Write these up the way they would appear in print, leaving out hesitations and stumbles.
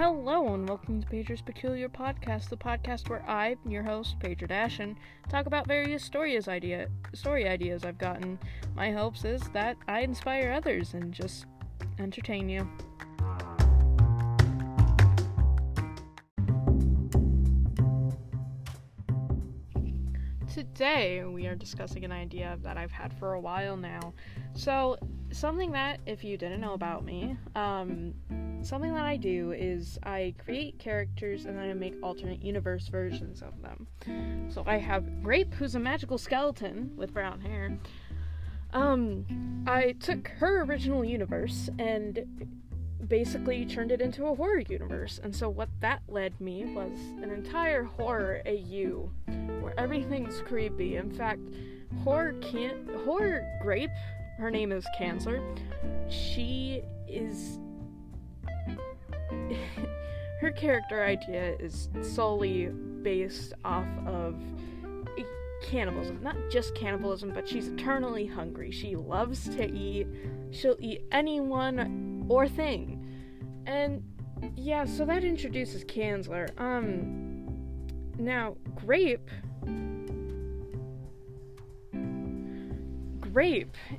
Hello and welcome to Pager's Peculiar Podcast, the podcast where I, your host, Pager Dash, and talk about various story ideas I've gotten. My hopes is that I inspire others and just entertain you. Today we are discussing an idea that I've had for a while now. So something that, if you didn't know about me, something that I do is I create characters and then I make alternate universe versions of them. So I have Grape, who's a magical skeleton with brown hair. I took her original universe and basically turned it into a horror universe. And so what that led me was an entire horror AU where everything's creepy. In fact, horror Grape, her name is Cancer, she is... her character idea is solely based off of cannibalism. Not just cannibalism, but she's eternally hungry. She loves to eat. She'll eat anyone or thing. And yeah, so that introduces Kanzler. Now, Grape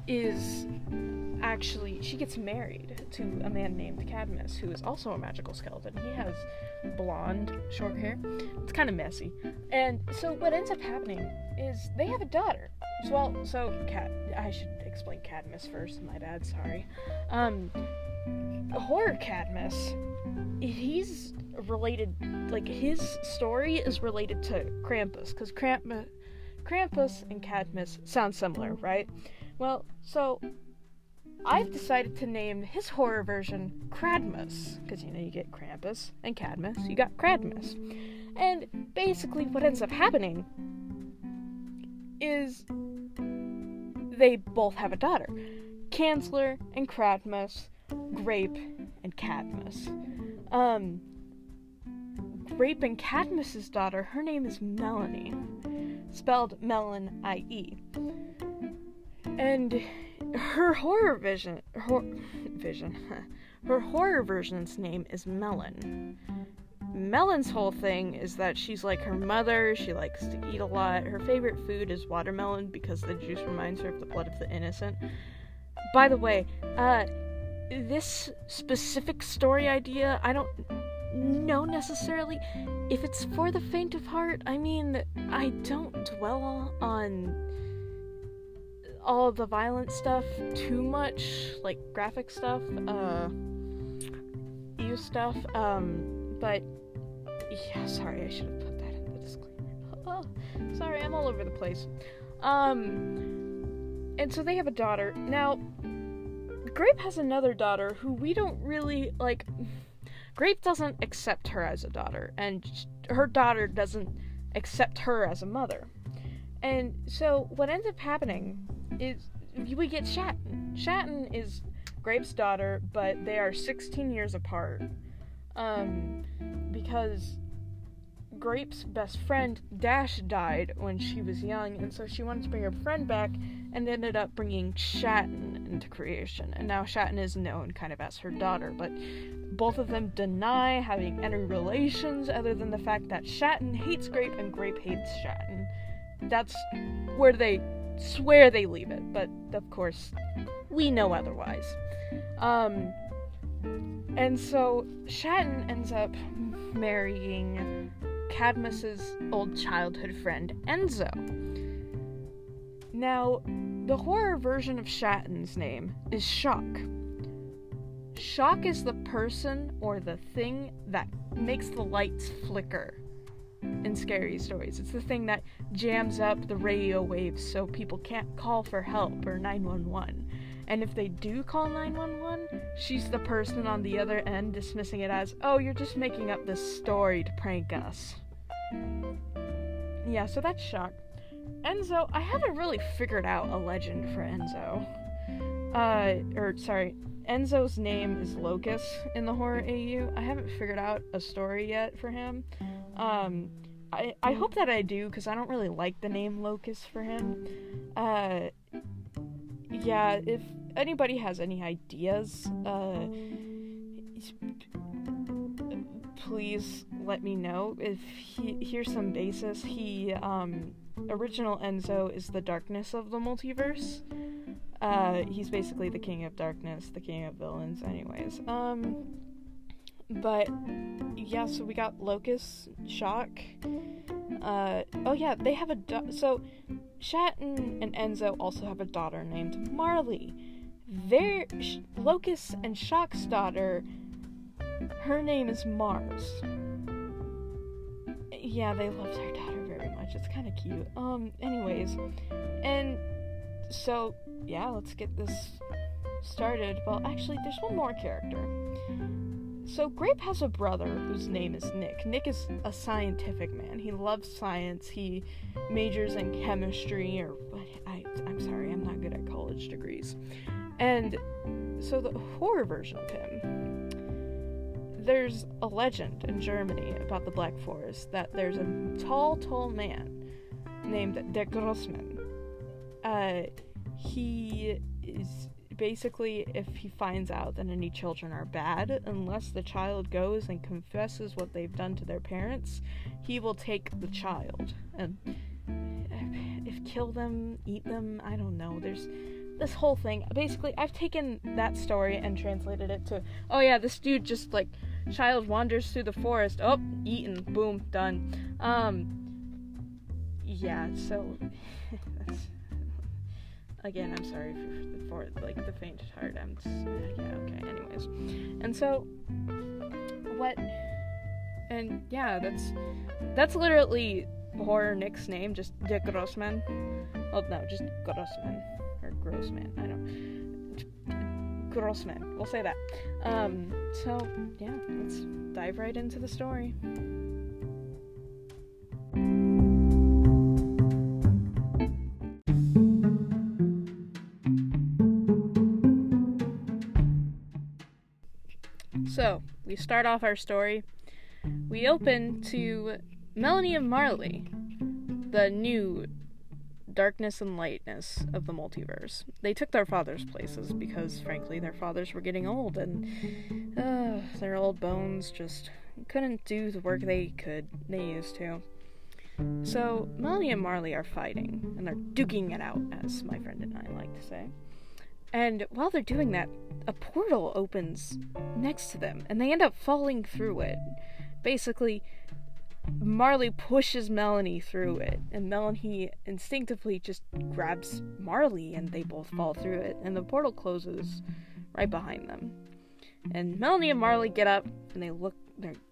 is... actually, she gets married to a man named Cadmus, who is also a magical skeleton. He has blonde, short hair. It's kind of messy. And so what ends up happening is they have a daughter. I should explain Cadmus first. My bad, sorry. Horror Cadmus, he's related, like, his story is related to Krampus, because Krampus and Cadmus sound similar, right? Well, so... I've decided to name his horror version Cradmus, because, you know, you get Krampus and Cadmus, you got Cradmus. And basically what ends up happening is they both have a daughter. Kanzler and Cradmus, Grape and Cadmus. Grape and Cadmus's daughter, her name is Melanie, spelled Melon, I-E. And... her horror version's name is Melon. Melon's whole thing is that she's like her mother, she likes to eat a lot, her favorite food is watermelon because the juice reminds her of the blood of the innocent. By the way, this specific story idea, I don't know necessarily if it's for the faint of heart. I mean, I don't dwell on all the violent stuff too much, like graphic stuff, stuff, but yeah, sorry, I should have put that in the disclaimer. Oh, sorry, I'm all over the place. And so they have a daughter. Now, Grape has another daughter who we don't really, like, Grape doesn't accept her as a daughter, and her daughter doesn't accept her as a mother. And so what ends up happening is we get Shatten. Shatten is Grape's daughter, but they are 16 years apart. Because Grape's best friend, Dash, died when she was young, and so she wanted to bring her friend back and ended up bringing Shatten into creation. And now Shatten is known kind of as her daughter, but both of them deny having any relations other than the fact that Shatten hates Grape and Grape hates Shatten. That's where they swear they leave it, but of course we know otherwise. And so Shatten ends up marrying Cadmus's old childhood friend Enzo. Now, the horror version of Shatten's name is Shock. Shock is the person or the thing that makes the lights flicker in scary stories. It's the thing that jams up the radio waves so people can't call for help or 911. And if they do call 911, she's the person on the other end dismissing it as, oh, you're just making up this story to prank us. Yeah, so that's Shock. Enzo, I haven't really figured out a legend for Enzo. Enzo's name is Locus in the horror AU. I haven't figured out a story yet for him. I hope that I do, because I don't really like the name Locus for him. Yeah, if anybody has any ideas, please let me know if here's some basis. Original Enzo is the darkness of the multiverse. He's basically the king of darkness, the king of villains anyways. But yeah, so we got Locus, Shock. Oh yeah, they have a so Shatten and Enzo also have a daughter named Marley. Their Locus and Shock's daughter, her name is Mars. Yeah, they loved their daughter very much. It's kind of cute. Anyways, and so yeah, let's get this started. Well, actually, there's one more character. So Grape has a brother whose name is Nick. Nick is a scientific man. He loves science. He majors in chemistry, or I'm sorry, I'm not good at college degrees. And so the horror version of him, there's a legend in Germany about the Black Forest that there's a tall man named Der Grossman. He is... basically, if he finds out that any children are bad, unless the child goes and confesses what they've done to their parents, he will take the child and kill them, eat them, I don't know. There's this whole thing. Basically, I've taken that story and translated it to, oh yeah, this dude just, like, child wanders through the forest, oh, eaten, boom, done. Yeah, so... Again, I'm sorry for like, the faint of heart. I'm just... yeah, okay, anyways. And so... what... and, yeah, that's literally horror Nick's name, just De Grossman. Well, no, just Grossman. Or Grossman, I don't... Grossman. We'll say that. So, yeah, let's dive right into the story. So, we start off our story. We open to Melanie and Marley, the new darkness and lightness of the multiverse. They took their fathers' places because, frankly, their fathers were getting old, and their old bones just couldn't do the work they used to. So, Melanie and Marley are fighting, and they're duking it out, as my friend and I like to say. And while they're doing that, a portal opens next to them, and they end up falling through it. Basically, Marley pushes Melanie through it, and Melanie instinctively just grabs Marley, and they both fall through it, and the portal closes right behind them. And Melanie and Marley get up, and they look,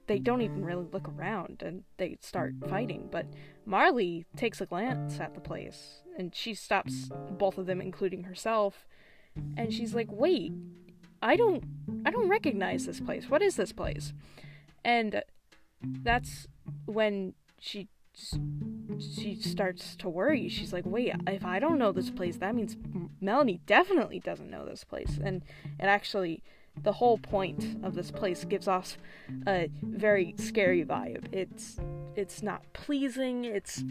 they don't even really look around, and they start fighting, but Marley takes a glance at the place, and she stops both of them, including herself, and she's like, wait, I don't recognize this place. What is this place? And that's when she starts to worry. She's like, wait, if I don't know this place, that means Melanie definitely doesn't know this place. And it actually, the whole point of this place gives off a very scary vibe. It's not pleasing. It's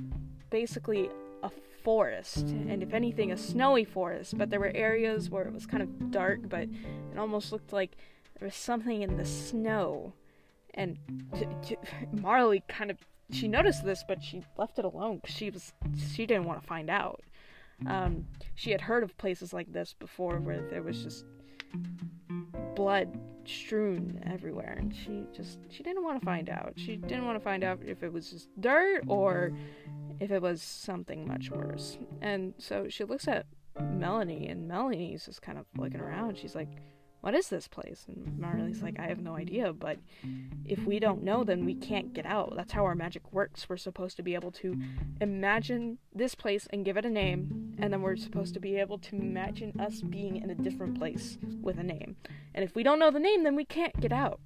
basically a forest, and if anything, a snowy forest, but there were areas where it was kind of dark, but it almost looked like there was something in the snow, and Marley kind of, she noticed this, but she left it alone, because she didn't want to find out. She had heard of places like this before, where there was just blood strewn everywhere, and she didn't want to find out. She didn't want to find out if it was just dirt, or if it was something much worse. And so she looks at Melanie, and Melanie's just kind of looking around. She's like, what is this place? And Marley's like, I have no idea, but if we don't know, then we can't get out. That's how our magic works. We're supposed to be able to imagine this place and give it a name, and then we're supposed to be able to imagine us being in a different place with a name. And if we don't know the name, then we can't get out.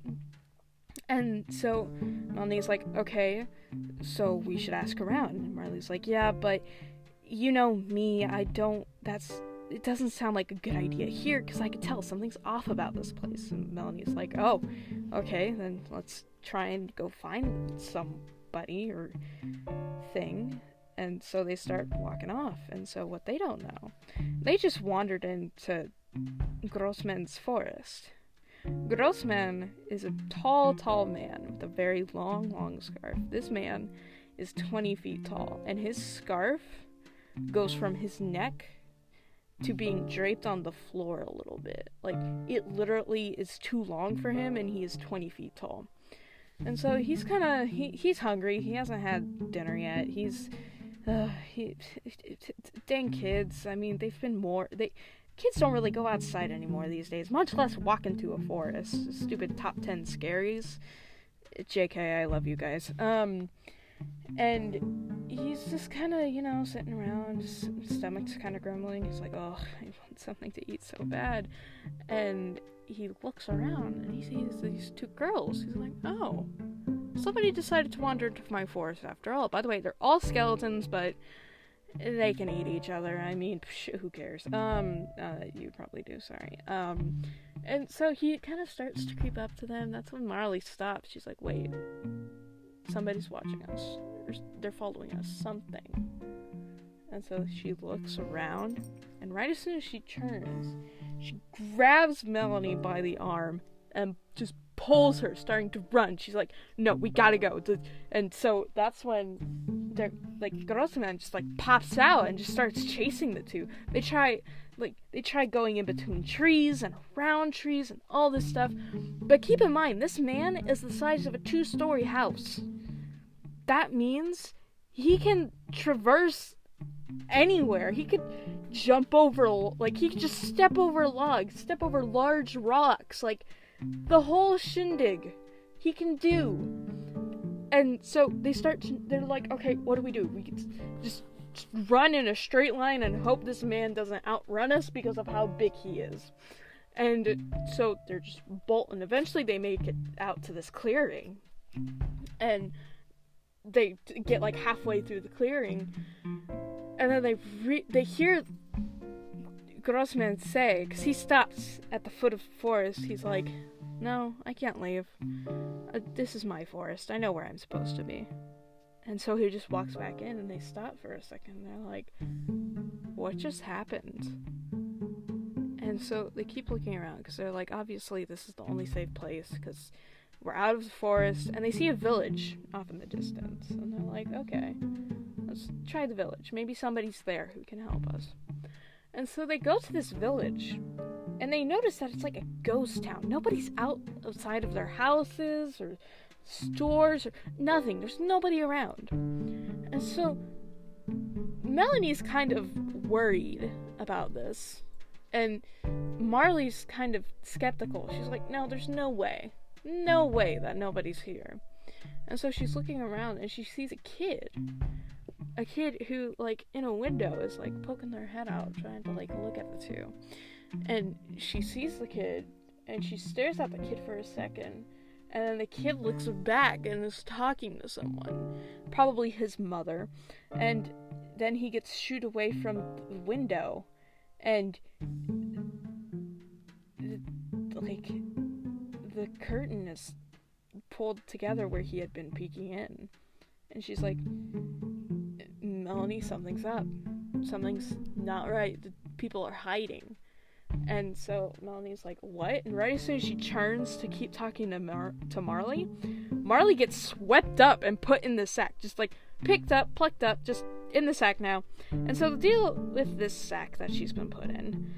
And so Melnie's like, okay, so we should ask around. And Marley's like, yeah, but you know me, it doesn't sound like a good idea here, because I could tell something's off about this place. And Melanie's like, oh, okay, then let's try and go find somebody or thing. And so they start walking off. And so what they don't know, they just wandered into Grossman's forest. Grossman is a tall, tall man with a very long, long scarf. This man is 20 feet tall, and his scarf goes from his neck to being draped on the floor a little bit. Like, it literally is too long for him, and he is 20 feet tall. And so he's kind of, he's hungry, he hasn't had dinner yet, dang kids, I mean, kids don't really go outside anymore these days, much less walk into a forest. Stupid top 10 scaries. JK, I love you guys. And he's just kind of, sitting around, his stomach's kind of grumbling. He's like, oh, I want something to eat so bad. And he looks around and he sees these two girls. He's like, oh, somebody decided to wander into my forest after all. By the way, they're all skeletons, but they can eat each other. I mean, who cares? You probably do, sorry. And so he kind of starts to creep up to them. That's when Marley stops. She's like, wait. Somebody's watching us. They're following us. Something. And so she looks around, and right as soon as she turns, she grabs Melanie by the arm and just pulls her, starting to run. She's like, no, we gotta go. And so that's when Grossman just pops out and just starts chasing the two. They try going in between trees and around trees and all this stuff. But keep in mind, this man is the size of a 2-story house. That means he can traverse anywhere. He could jump over, he could just step over logs, step over large rocks, the whole shindig he can do. And so they're like, okay, what do we do? We can just run in a straight line and hope this man doesn't outrun us because of how big he is. And so they're just bolting. Eventually they make it out to this clearing, and they get halfway through the clearing, and then they hear Grossman say, because he stops at the foot of the forest. He's like, no, I can't leave. This is my forest. I know where I'm supposed to be. And so he just walks back in, and they stop for a second. They're like, what just happened? And so they keep looking around, because they're like, obviously this is the only safe place, because we're out of the forest. And they see a village off in the distance. And they're like, okay, let's try the village. Maybe somebody's there who can help us. And so they go to this village, and they notice that it's like a ghost town. Nobody's outside of their houses or stores or nothing. There's nobody around. And so Melanie's kind of worried about this, and Marley's kind of skeptical. She's like, no, there's no way that nobody's here. And so she's looking around, and she sees a kid who, in a window is, poking their head out, trying to, look at the two. And she sees the kid, and she stares at the kid for a second, and then the kid looks back and is talking to someone, probably his mother, and then he gets shooed away from the window, and, the curtain is pulled together where he had been peeking in. And she's like, Melanie, something's up. Something's not right. The people are hiding. And so Melanie's like, what? And right as soon as she turns to keep talking to Marley, Marley gets swept up and put in the sack. Just picked up, plucked up, just in the sack now. And so the deal with this sack that she's been put in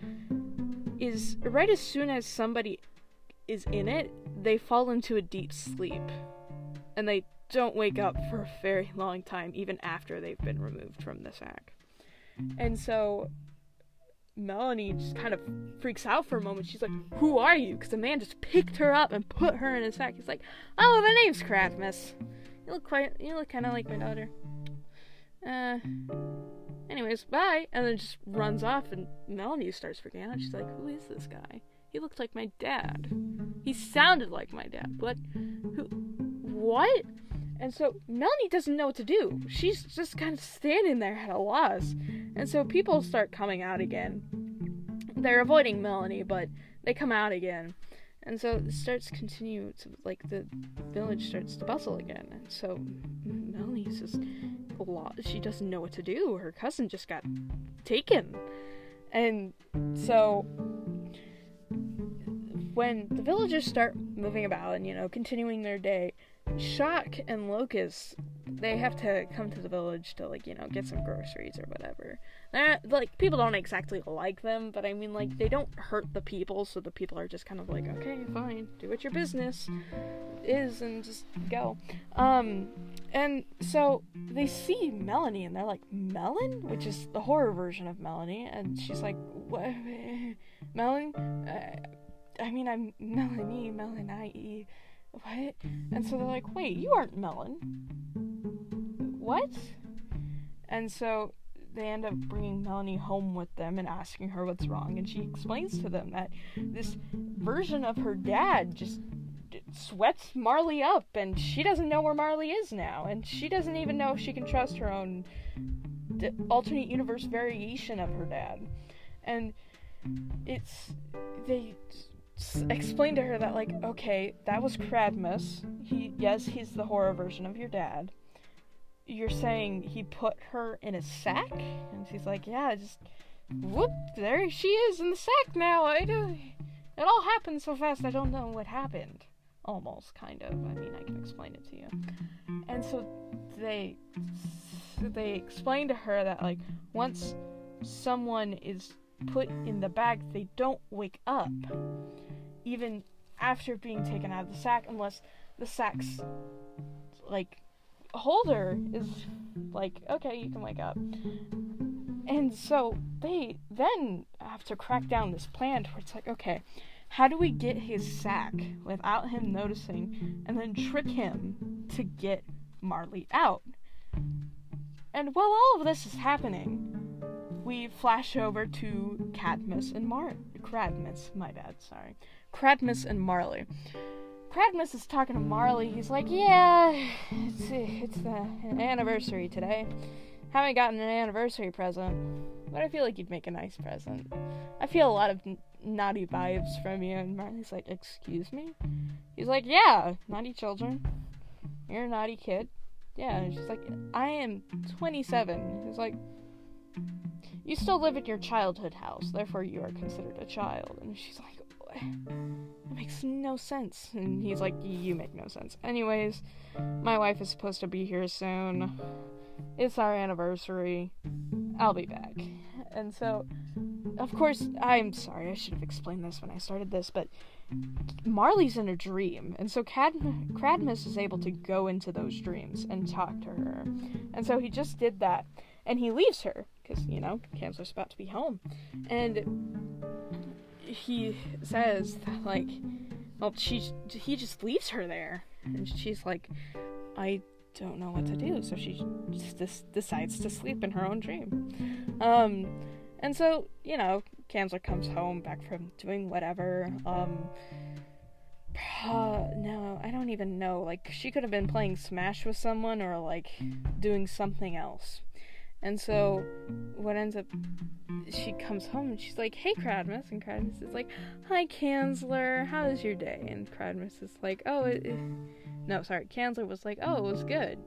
is right as soon as somebody is in it, they fall into a deep sleep. And they don't wake up for a very long time, even after they've been removed from the sack. And so Melanie just kind of freaks out for a moment. She's like, who are you? Because the man just picked her up and put her in a sack. He's like, oh, my name's Cradmus. You look kind of like my daughter. Anyways, bye. And then just runs off, and Melanie starts freaking out. She's like, who is this guy? He looked like my dad. He sounded like my dad. What? Who? What? And so Melanie doesn't know what to do. She's just kind of standing there at a loss. And so people start coming out again. They're avoiding Melanie, but they come out again. And so it starts to continue to, the village starts to bustle again. And so Melanie's just lost. She doesn't know what to do. Her cousin just got taken. And so When the villagers start moving about and, you know, continuing their day, Shock and Locus, they have to come to the village to, like, you know, get some groceries or whatever. They're, like, people don't exactly like them, but I mean, like, they don't hurt the people, so the people are just kind of like, okay, fine, do what your business is and just go. And so they see Melanie and they're like, Melon? Which is the horror version of Melanie. And she's like, what? Melon? I mean, I'm Melanie, Melanie. What? And so they're like, wait, you aren't Melon. What? And so they end up bringing Melanie home with them and asking her what's wrong. And she explains to them that this version of her dad just sweats Marley up. And she doesn't know where Marley is now. And she doesn't even know if she can trust her own alternate universe variation of her dad. And it's... they... explain to her that, like, okay, that was Cradmus. He's the horror version of your dad. You're saying he put her in a sack? And she's like, yeah, just, whoop, there she is in the sack now. It all happened so fast, I don't know what happened. Almost, kind of. I mean, I can explain it to you. And so they explain to her that, like, once someone is put in the bag, they don't wake up even after being taken out of the sack, unless the sack's, like, holder is like, okay, you can wake up. And so they then have to crack down this plan where it's like, okay, how do we get his sack without him noticing and then trick him to get Marley out? And while all of this is happening, we flash over to Cradmus and Marley. Cradmus is talking to Marley. He's like, yeah, it's the anniversary today. Haven't gotten an anniversary present, but I feel like you'd make a nice present. I feel a lot of naughty vibes from you. And Marley's like, excuse me? He's like, yeah, naughty children. You're a naughty kid. Yeah, and she's like, I am 27. He's like, you still live in your childhood house, therefore you are considered a child. And she's like, that makes no sense. And he's like, you make no sense. Anyways, my wife is supposed to be here soon. It's our anniversary. I'll be back. And so, of course, I'm sorry, I should have explained this when I started this, but Marley's in a dream, and so Cradmus is able to go into those dreams and talk to her. And so he just did that, and he leaves her, because, you know, Kanzler's about to be home. And he says that, like, well, he just leaves her there. And she's like, I don't know what to do. So she just decides to sleep in her own dream. And so, you know, Kanzler comes home back from doing whatever. No, I don't even know. Like, she could have been playing Smash with someone or, like, doing something else. And so, what ends up, she comes home and she's like, hey, Cradmus. And Cradmus is like, hi, Kanzler, how is your day? And Cradmus is like, Kanzler was like, oh, it was good.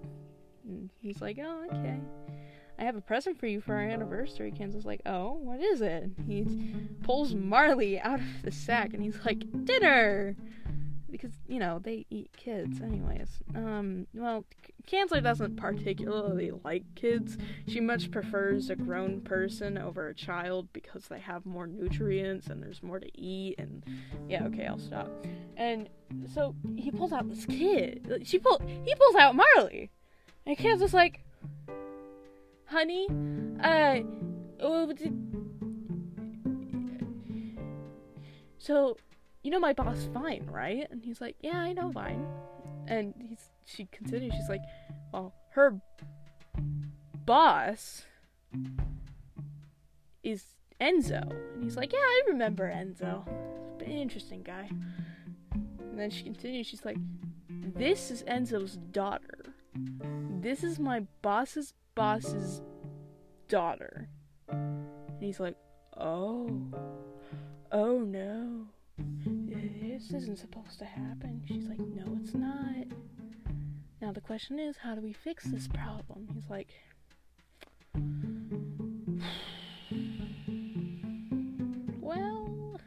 And he's like, oh, okay. I have a present for you for our anniversary. Kanzler's like, oh, what is it? And he pulls Marley out of the sack and he's like, dinner! Because, you know, they eat kids anyways. Kanzler doesn't particularly like kids. She much prefers a grown person over a child because they have more nutrients and there's more to eat. And, yeah, okay, I'll stop. And so he pulls out this kid. He pulls out Marley. And Kanzler's like, honey, so... you know my boss Vine, right? And he's like, yeah, I know Vine. And she continues, she's like, well, her boss is Enzo. And he's like, yeah, I remember Enzo. He's an interesting guy. And then she continues, she's like, this is Enzo's daughter. This is my boss's boss's daughter. And he's like, oh no. This isn't supposed to happen. She's like, no, it's not. Now the question is, how do we fix this problem? He's like, well,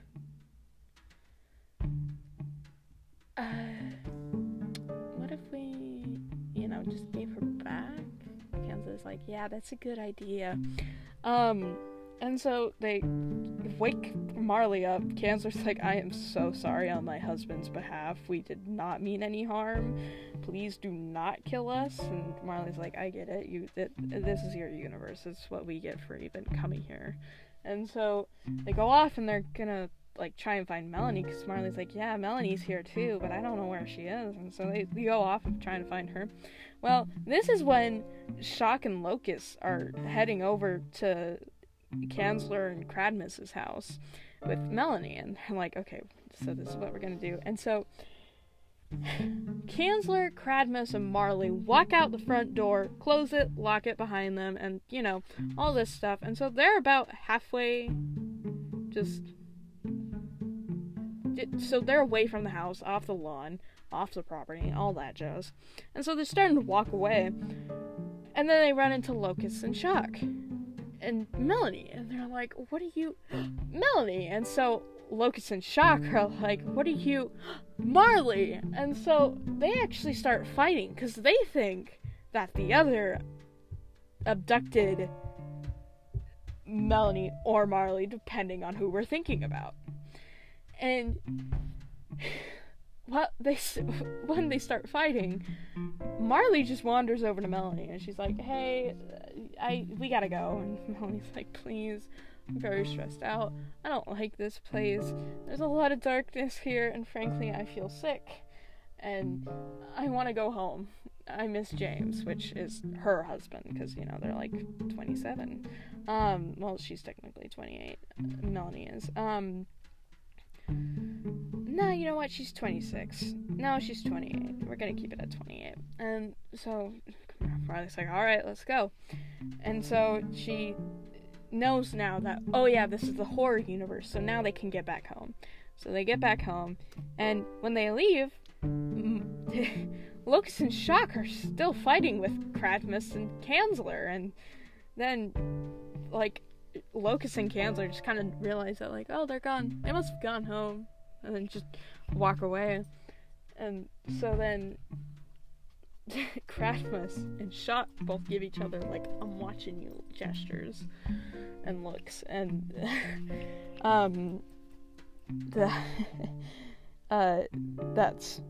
was like, yeah, that's a good idea. And so they wake Marley up. Kanzler's like, I am so sorry on my husband's behalf. We did not mean any harm. Please do not kill us. And Marley's like, I get it. This is your universe. It's what we get for even coming here. And so they go off and they're gonna like try and find Melanie, because Marley's like, yeah, Melanie's here too, but I don't know where she is. And so they go off and trying to find her. Well, this is when Shock and Locus are heading over to Kanzler and Cradmus's house with Melanie, and I'm like, okay, so this is what we're gonna do. And so Kanzler, Cradmus, and Marley walk out the front door, close it, lock it behind them, and you know, all this stuff. And so they're about halfway, so they're away from the house, off the lawn, off the property, all that jazz. And so they're starting to walk away, and then they run into Locust and Shock and Melanie, and they're like, what are you, Melanie? And so Locust and Shock are like, what are you, Marley? And so they actually start fighting, because they think that the other abducted Melanie or Marley, depending on who we're thinking about. And when they start fighting, Marley just wanders over to Melanie, and she's like, hey, we gotta go. And Melanie's like, please, I'm very stressed out. I don't like this place. There's a lot of darkness here, and frankly, I feel sick. And I want to go home. I miss James, which is her husband, because, you know, they're like 27. Well, she's technically 28. Melanie is. No, you know what? She's 26. No, she's 28. We're gonna keep it at 28. And so Marley's like, alright, let's go. And so she knows now that, oh yeah, this is the horror universe, so now they can get back home. So they get back home, and when they leave, Locust and Shock are still fighting with Cradmus and Kanzler, and then, like, Locust and Kanzler just kind of realize that, like, oh, they're gone. They must have gone home. And then just walk away. And so then Cradmus and Shock both give each other, like, I'm watching you gestures and looks. And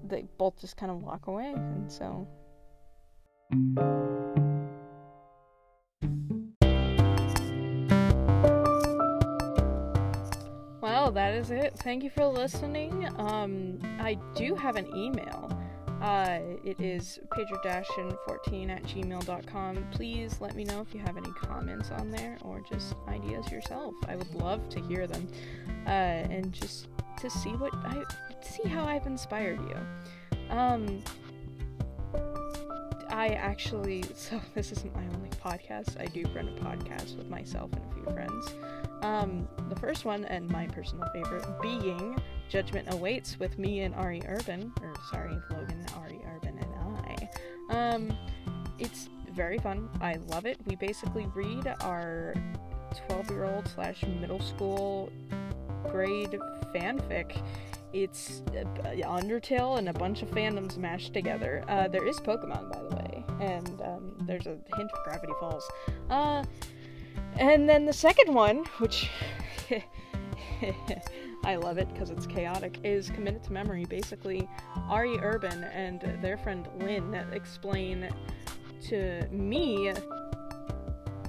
they both just kind of walk away. And so that is it. Thank you for listening. I do have an email. It is pager-14@gmail.com. Please let me know if you have any comments on there, or just ideas yourself. I would love to hear them, and just to see how I've inspired you. This isn't my only podcast. I do run a podcast with myself and a few friends. The first one, and my personal favorite, being Judgment Awaits with me and Ari Urban, Logan, Ari Urban, and I. It's very fun. I love it. We basically read our 12-year-old / middle school grade fanfic. It's Undertale and a bunch of fandoms mashed together. There is Pokemon, by the way, and there's a hint of Gravity Falls. And then the second one, which I love it because it's chaotic, is Committed to Memory. Basically, Ari Urban and their friend Lynn explain to me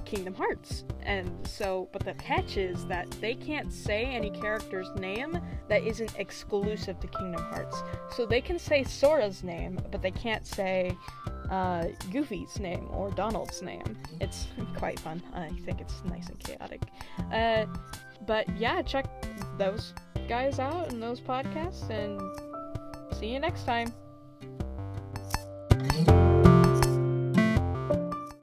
Kingdom Hearts. And so, but the catch is that they can't say any character's name that isn't exclusive to Kingdom Hearts. So they can say Sora's name, but they can't say Goofy's name or Donald's name. It's quite fun. I think it's nice and chaotic. But yeah, check those guys out and those podcasts, and see you next time.